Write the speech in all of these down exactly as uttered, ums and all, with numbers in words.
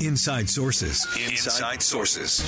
Inside Sources. Inside Sources.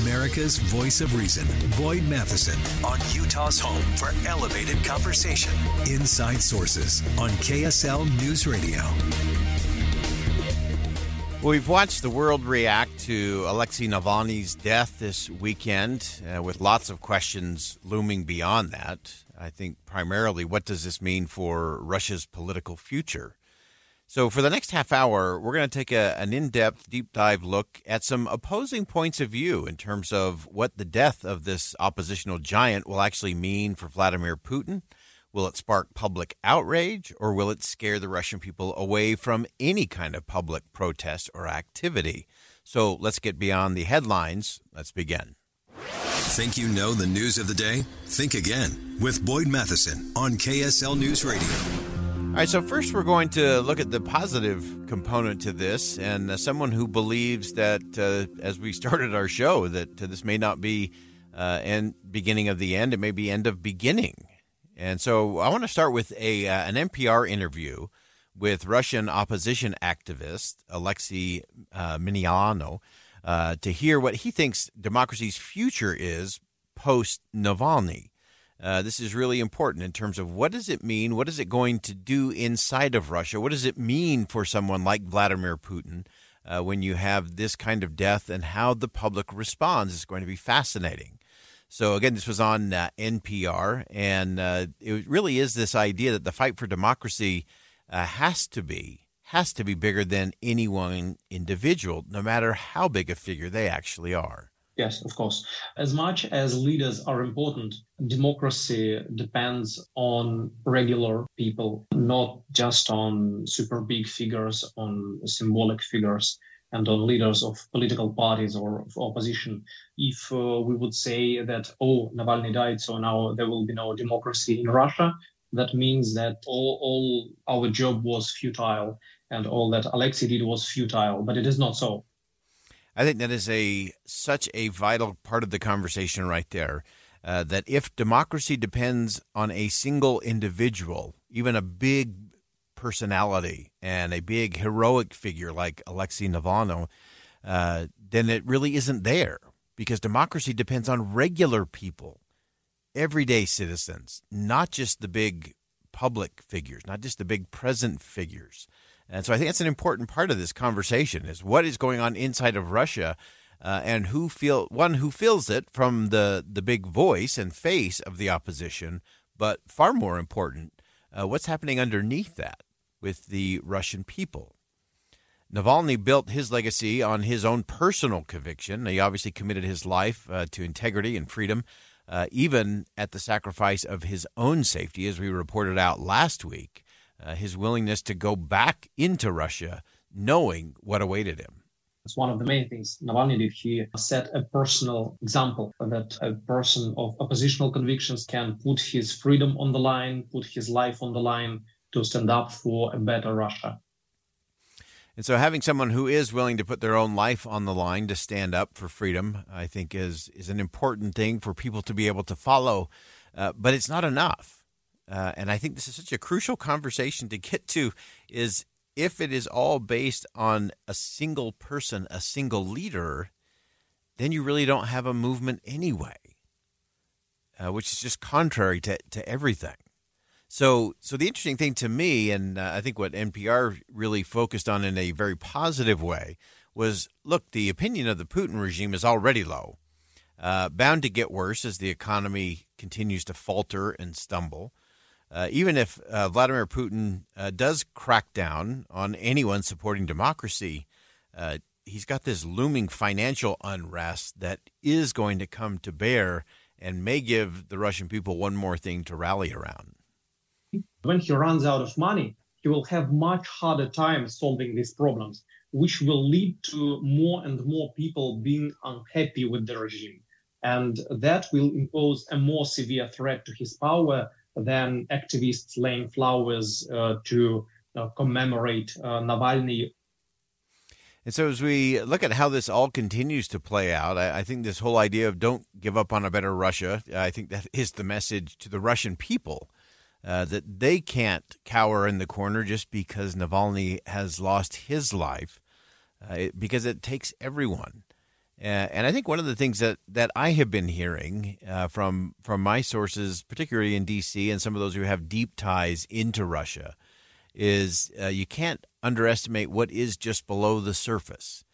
America's Voice of Reason. Boyd Matheson on Utah's home for elevated conversation. Inside Sources on K S L News Radio. We've watched the world react to Alexei Navalny's death this weekend uh, with lots of questions looming beyond that. I think primarily, what does this mean for Russia's political future? So for the next half hour, we're going to take a, an in-depth, deep-dive look at some opposing points of view in terms of what the death of this oppositional giant will actually mean for Vladimir Putin. Will it spark public outrage, or will it scare the Russian people away from any kind of public protest or activity? So let's get beyond the headlines. Let's begin. Think you know the news of the day? Think again with Boyd Matheson on K S L News Radio. All right, so first we're going to look at the positive component to this, and uh, someone who believes that, uh, as we started our show, that uh, this may not be uh, end, beginning of the end, it may be end of beginning. And so I want to start with a uh, an N P R interview with Russian opposition activist Alexei uh, Miniano uh, to hear what he thinks democracy's future is post-Navalny. Uh, this is really important in terms of what does it mean? What is it going to do inside of Russia? What does it mean for someone like Vladimir Putin uh, when you have this kind of death, and how the public responds is going to be fascinating. So, again, this was on uh, N P R, and uh, it really is this idea that the fight for democracy uh, has to be has to be bigger than any one individual, no matter how big a figure they actually are. Yes, of course. As much as leaders are important, democracy depends on regular people, not just on super big figures, on symbolic figures, and on leaders of political parties or of opposition. If uh, we would say that, oh, Navalny died, so now there will be no democracy in Russia, that means that all, all our job was futile and all that Alexei did was futile, but it is not so. I think that is a such a vital part of the conversation right there, uh, that if democracy depends on a single individual, even a big personality and a big heroic figure like Alexei Navalny, uh, then it really isn't there, because democracy depends on regular people, everyday citizens, not just the big public figures, not just the big present figures. And so I think that's an important part of this conversation, is what is going on inside of Russia, uh, and who feel one who feels it from the, the big voice and face of the opposition, but far more important, uh, what's happening underneath that with the Russian people. Navalny built his legacy on his own personal conviction. He obviously committed his life uh, to integrity and freedom, uh, even at the sacrifice of his own safety, as we reported out last week. Uh, his willingness to go back into Russia, knowing what awaited him. It's one of the main things Navalny did. He set a personal example that a person of oppositional convictions can put his freedom on the line, put his life on the line to stand up for a better Russia. And so having someone who is willing to put their own life on the line to stand up for freedom, I think is, is an important thing for people to be able to follow. Uh, but it's not enough. Uh, and I think this is such a crucial conversation to get to, is if it is all based on a single person, a single leader, then you really don't have a movement anyway, uh, which is just contrary to, to everything. So so the interesting thing to me, and uh, I think what N P R really focused on in a very positive way, was, look, the opinion of the Putin regime is already low, uh, bound to get worse as the economy continues to falter and stumble. Uh, even if uh, Vladimir Putin uh, does crack down on anyone supporting democracy, uh, he's got this looming financial unrest that is going to come to bear and may give the Russian people one more thing to rally around. When he runs out of money, he will have much harder time solving these problems, which will lead to more and more people being unhappy with the regime. And that will impose a more severe threat to his power than activists laying flowers uh, to uh, commemorate uh, Navalny. And so as we look at how this all continues to play out, I, I think this whole idea of don't give up on a better Russia, I think that is the message to the Russian people, uh, that they can't cower in the corner just because Navalny has lost his life. uh, it, because it takes everyone. Uh, and I think one of the things that, that I have been hearing uh, from from my sources, particularly in D C and some of those who have deep ties into Russia, is uh, you can't underestimate what is just below the surface.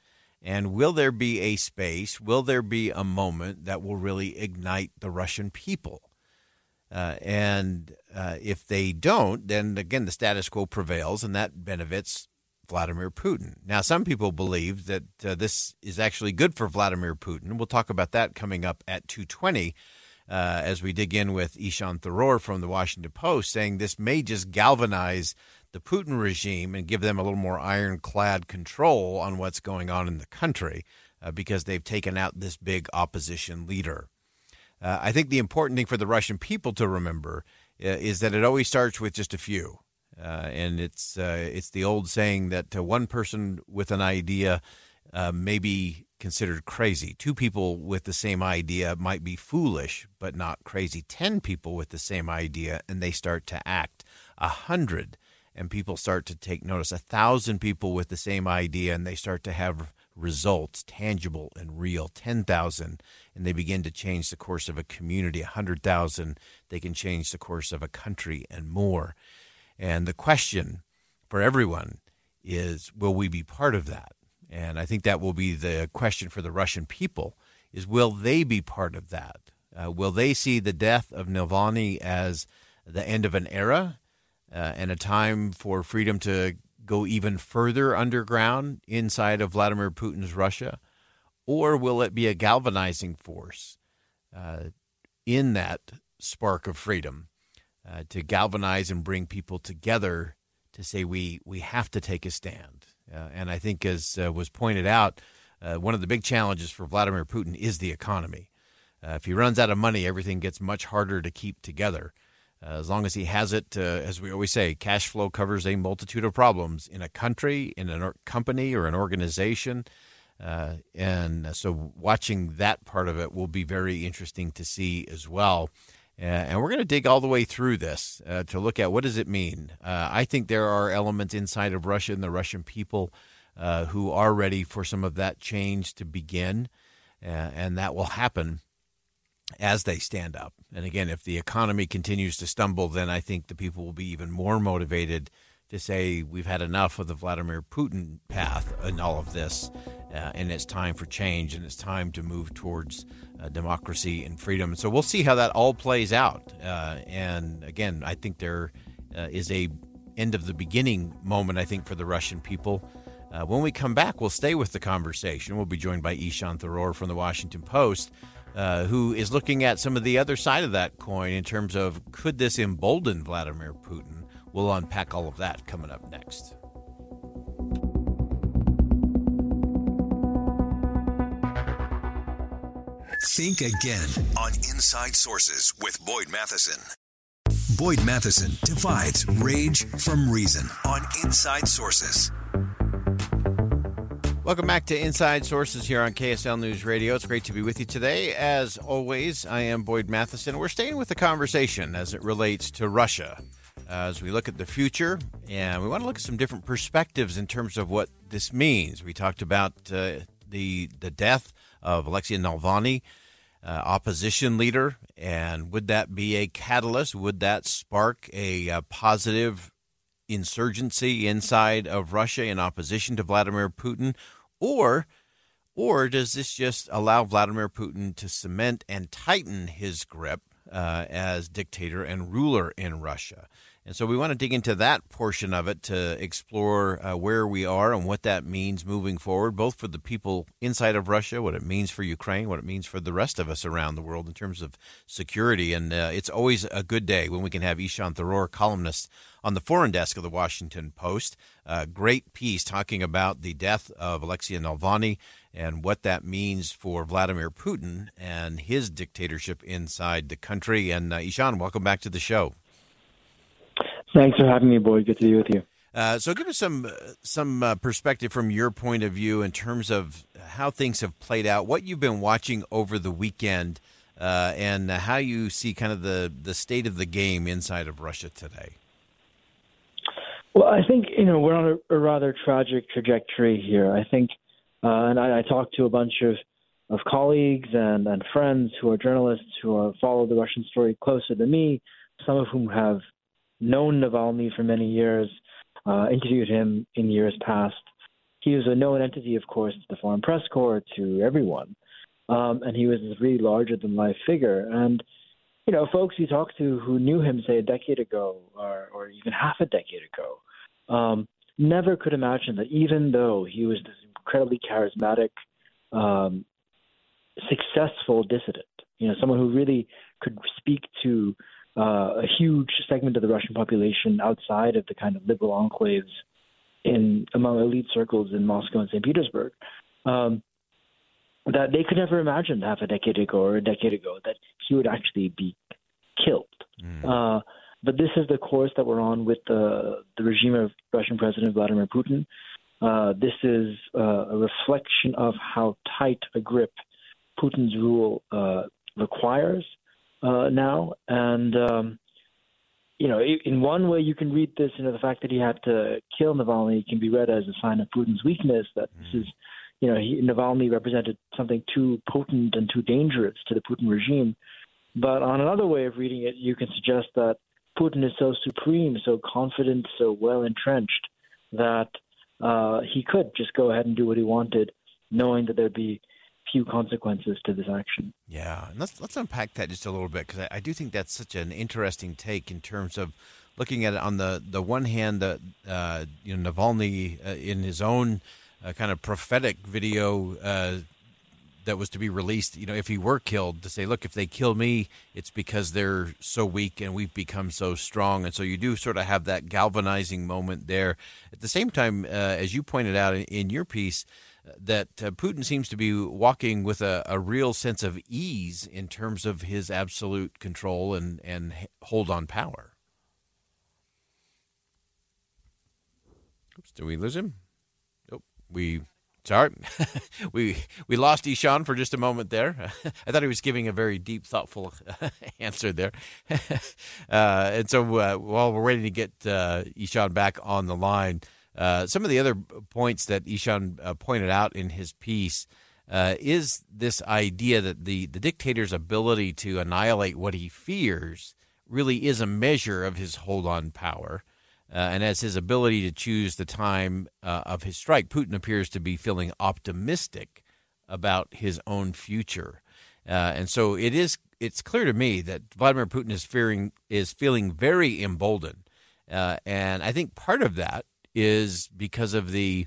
And will there be a space, will there be a moment that will really ignite the Russian people? Uh, and uh, if they don't, then again, the status quo prevails, and that benefits Vladimir Putin. Now, some people believe that uh, this is actually good for Vladimir Putin. We'll talk about that coming up at two twenty uh, as we dig in with Ishaan Tharoor from The Washington Post, saying this may just galvanize the Putin regime and give them a little more ironclad control on what's going on in the country uh, because they've taken out this big opposition leader. Uh, I think the important thing for the Russian people to remember uh, is that it always starts with just a few. Uh, and it's uh, it's the old saying that uh, one person with an idea uh, may be considered crazy. Two people with the same idea might be foolish, but not crazy. Ten people with the same idea, and they start to act. A hundred, and people start to take notice. A thousand people with the same idea, and they start to have results, tangible and real. ten thousand, and they begin to change the course of a community. one hundred thousand, they can change the course of a country and more. And the question for everyone is, will we be part of that? And I think that will be the question for the Russian people, is will they be part of that? Uh, will they see the death of Navalny as the end of an era uh, and a time for freedom to go even further underground inside of Vladimir Putin's Russia? Or will it be a galvanizing force uh, in that spark of freedom? Uh, to galvanize and bring people together to say we we have to take a stand. Uh, and I think, as uh, was pointed out, uh, one of the big challenges for Vladimir Putin is the economy. Uh, if he runs out of money, everything gets much harder to keep together. Uh, as long as he has it, uh, as we always say, cash flow covers a multitude of problems in a country, in a or- company, or an organization. Uh, and so watching that part of it will be very interesting to see as well. Uh, and we're going to dig all the way through this uh, to look at what does it mean. Uh, I think there are elements inside of Russia and the Russian people uh, who are ready for some of that change to begin, uh, and that will happen as they stand up. And again, if the economy continues to stumble, then I think the people will be even more motivated to say we've had enough of the Vladimir Putin path and all of this, uh, and it's time for change, and it's time to move towards uh, democracy and freedom. So we'll see how that all plays out. Uh, and again, I think there uh, is a end of the beginning moment, I think, for the Russian people. Uh, when we come back, we'll stay with the conversation. We'll be joined by Ishaan Tharoor from The Washington Post, uh, who is looking at some of the other side of that coin in terms of could this embolden Vladimir Putin? We'll unpack all of that coming up next. Think again on Inside Sources with Boyd Matheson. Boyd Matheson divides rage from reason on Inside Sources. Welcome back to Inside Sources here on K S L News Radio. It's great to be with you today. As always, I am Boyd Matheson. We're staying with the conversation as it relates to Russia. Uh, as we look at the future, and we want to look at some different perspectives in terms of what this means. We talked about uh, the the death of Alexei Navalny, uh, opposition leader, and would that be a catalyst? Would that spark a uh, positive insurgency inside of Russia in opposition to Vladimir Putin? Or, or does this just allow Vladimir Putin to cement and tighten his grip uh, as dictator and ruler in Russia? And so we want to dig into that portion of it to explore uh, where we are and what that means moving forward, both for the people inside of Russia, what it means for Ukraine, what it means for the rest of us around the world in terms of security. And uh, it's always a good day when we can have Ishaan Tharoor, columnist on the foreign desk of The Washington Post. A great piece talking about the death of Alexei Navalny and what that means for Vladimir Putin and his dictatorship inside the country. And uh, Ishaan, welcome back to the show. Thanks for having me, Boyd. Good to be with you. Uh, so give us some some uh, perspective from your point of view in terms of how things have played out, what you've been watching over the weekend, uh, and how you see kind of the, the state of the game inside of Russia today. Well, I think, you know, we're on a, a rather tragic trajectory here. I think, uh, and I, I talked to a bunch of, of colleagues and, and friends who are journalists who are, follow the Russian story closer than me, some of whom have known Navalny for many years, uh, interviewed him in years past. He was a known entity, of course, to the Foreign Press Corps, to everyone. Um, and he was this really larger-than-life figure. And, you know, folks you talk to who knew him, say, a decade ago or, or even half a decade ago, um, never could imagine that even though he was this incredibly charismatic, um, successful dissident, you know, someone who really could speak to uh, a huge segment of the Russian population outside of the kind of liberal enclaves in among elite circles in Moscow and Saint Petersburg, um, that they could never imagine half a decade ago or a decade ago that he would actually be killed. Mm. Uh, but this is the course that we're on with the, the regime of Russian President Vladimir Putin. Uh, this is uh, a reflection of how tight a grip Putin's rule uh, requires uh, now. And, um, you know, in one way you can read this, you know, the fact that he had to kill Navalny can be read as a sign of Putin's weakness, that mm. this is, you know, he, Navalny represented something too potent and too dangerous to the Putin regime. But on another way of reading it, you can suggest that Putin is so supreme, so confident, so well entrenched that uh, he could just go ahead and do what he wanted, knowing that there'd be few consequences to this action. Yeah, and let's let's unpack that just a little bit, because I, I do think that's such an interesting take in terms of looking at it on the the one hand, the uh, you know Navalny uh, in his own uh, kind of prophetic video uh, that was to be released. You know, if he were killed, to say, look, if they kill me, it's because they're so weak and we've become so strong. And so you do sort of have that galvanizing moment there. At the same time, uh, as you pointed out in, in your piece, that uh, Putin seems to be walking with a, a real sense of ease in terms of his absolute control and, and hold on power. Oops, did we lose him? Nope. We, sorry. we we lost Ishaan for just a moment there. I thought he was giving a very deep, thoughtful answer there. uh, and so uh, while we're waiting to get uh, Ishaan back on the line, Uh, some of the other points that Ishaan uh, pointed out in his piece uh, is this idea that the, the dictator's ability to annihilate what he fears really is a measure of his hold on power. Uh, and as his ability to choose the time uh, of his strike, Putin appears to be feeling optimistic about his own future. Uh, and so it is, it's clear to me that Vladimir Putin is fearing, is feeling very emboldened. Uh, and I think part of that is because of the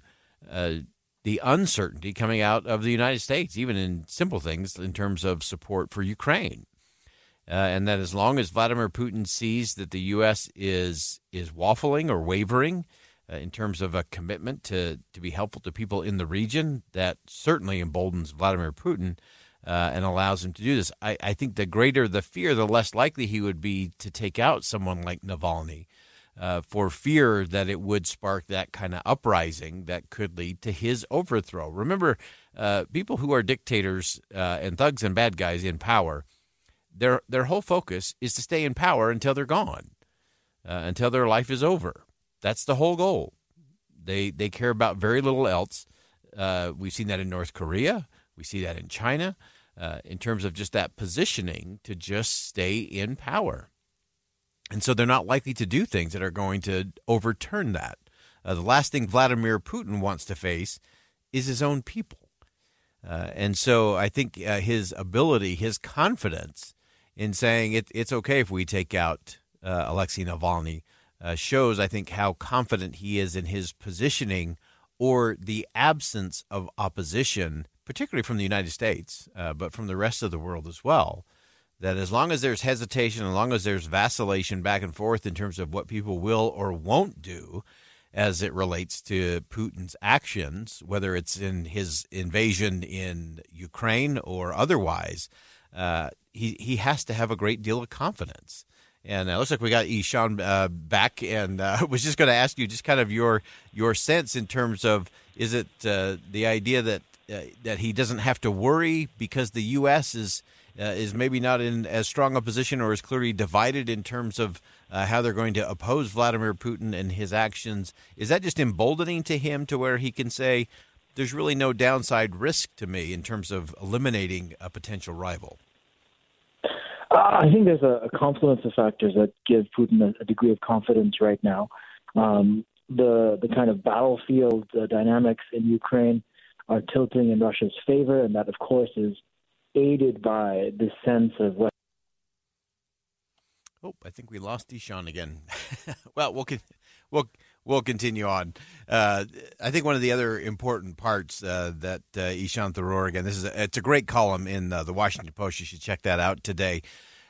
uh, the uncertainty coming out of the United States, even in simple things in terms of support for Ukraine. Uh, and that as long as Vladimir Putin sees that the U S is is waffling or wavering uh, in terms of a commitment to, to be helpful to people in the region, that certainly emboldens Vladimir Putin uh, and allows him to do this. I, I think the greater the fear, the less likely he would be to take out someone like Navalny. Uh, for fear that it would spark that kind of uprising that could lead to his overthrow. Remember, uh, people who are dictators uh, and thugs and bad guys in power, their their whole focus is to stay in power until they're gone, uh, until their life is over. That's the whole goal. They they care about very little else. Uh, we've seen that in North Korea. We see that in China, uh, in terms of just that positioning to just stay in power. And so they're not likely to do things that are going to overturn that. Uh, the last thing Vladimir Putin wants to face is his own people. Uh, and so I think uh, his ability, his confidence in saying it, it's okay if we take out uh, Alexei Navalny uh, shows, I think, how confident he is in his positioning or the absence of opposition, particularly from the United States, uh, but from the rest of the world as well. That as long as there's hesitation, as long as there's vacillation back and forth in terms of what people will or won't do as it relates to Putin's actions, whether it's in his invasion in Ukraine or otherwise, uh, he, he has to have a great deal of confidence. And it looks like we got Ishaan uh, back, and I uh, was just going to ask you just kind of your your sense in terms of, is it uh, the idea that, uh, that he doesn't have to worry because the U S is uh, is maybe not in as strong a position or is clearly divided in terms of uh, how they're going to oppose Vladimir Putin and his actions. Is that just emboldening to him to where he can say there's really no downside risk to me in terms of eliminating a potential rival? I think there's a, a confluence of factors that give Putin a, a degree of confidence right now. Um, the the kind of battlefield uh, dynamics in Ukraine are tilting in Russia's favor, and that, of course, is aided by this sense of what. Oh, I think we lost Ishaan again. well, we'll con- we'll we'll continue on. Uh, I think one of the other important parts uh, that uh, Ishaan Tharoor, again, this is a, it's a great column in uh, The Washington Post. You should check that out today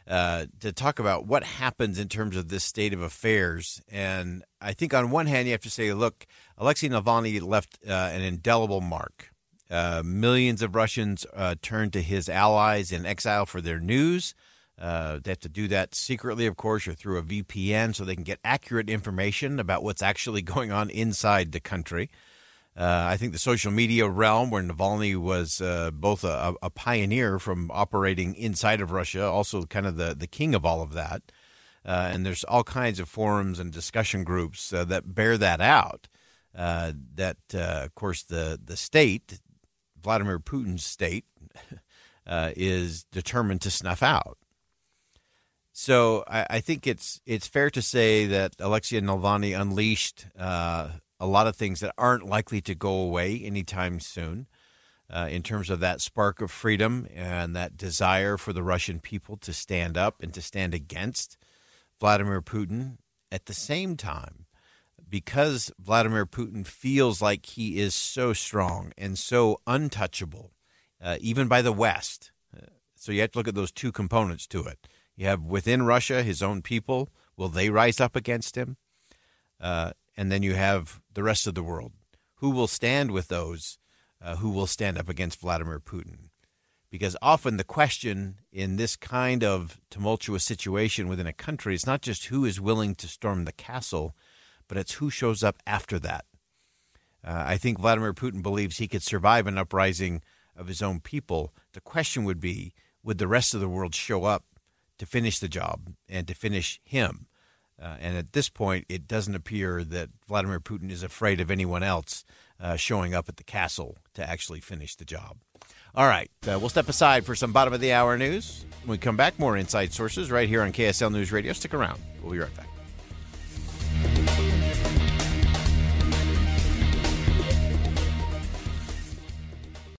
uh, to talk about what happens in terms of this state of affairs. And I think on one hand, you have to say, look, Alexei Navalny left uh, an indelible mark. Uh, millions of Russians uh, turned to his allies in exile for their news. Uh, they have to do that secretly, of course, or through a V P N so they can get accurate information about what's actually going on inside the country. Uh, I think the social media realm, where Navalny was uh, both a, a pioneer from operating inside of Russia, also kind of the, the king of all of that. Uh, and there's all kinds of forums and discussion groups uh, that bear that out, uh, that, uh, of course, the, the state, Vladimir Putin's state, uh, is determined to snuff out. So I, I think it's it's fair to say that Alexei Navalny unleashed uh, a lot of things that aren't likely to go away anytime soon uh, in terms of that spark of freedom and that desire for the Russian people to stand up and to stand against Vladimir Putin. At the same time, because Vladimir Putin feels like he is so strong and so untouchable, uh, even by the West. So you have to look at those two components to it. You have within Russia, his own people. Will they rise up against him? Uh, and then you have the rest of the world. Who will stand with those uh, who will stand up against Vladimir Putin? Because often the question in this kind of tumultuous situation within a country is not just who is willing to storm the castle, but it's who shows up after that. Uh, I think Vladimir Putin believes he could survive an uprising of his own people. The question would be, would the rest of the world show up to finish the job and to finish him? Uh, and at this point, it doesn't appear that Vladimir Putin is afraid of anyone else uh, showing up at the castle to actually finish the job. All right, uh, we'll step aside for some bottom of the hour news. When we come back, more inside sources right here on K S L News Radio. Stick around. We'll be right back.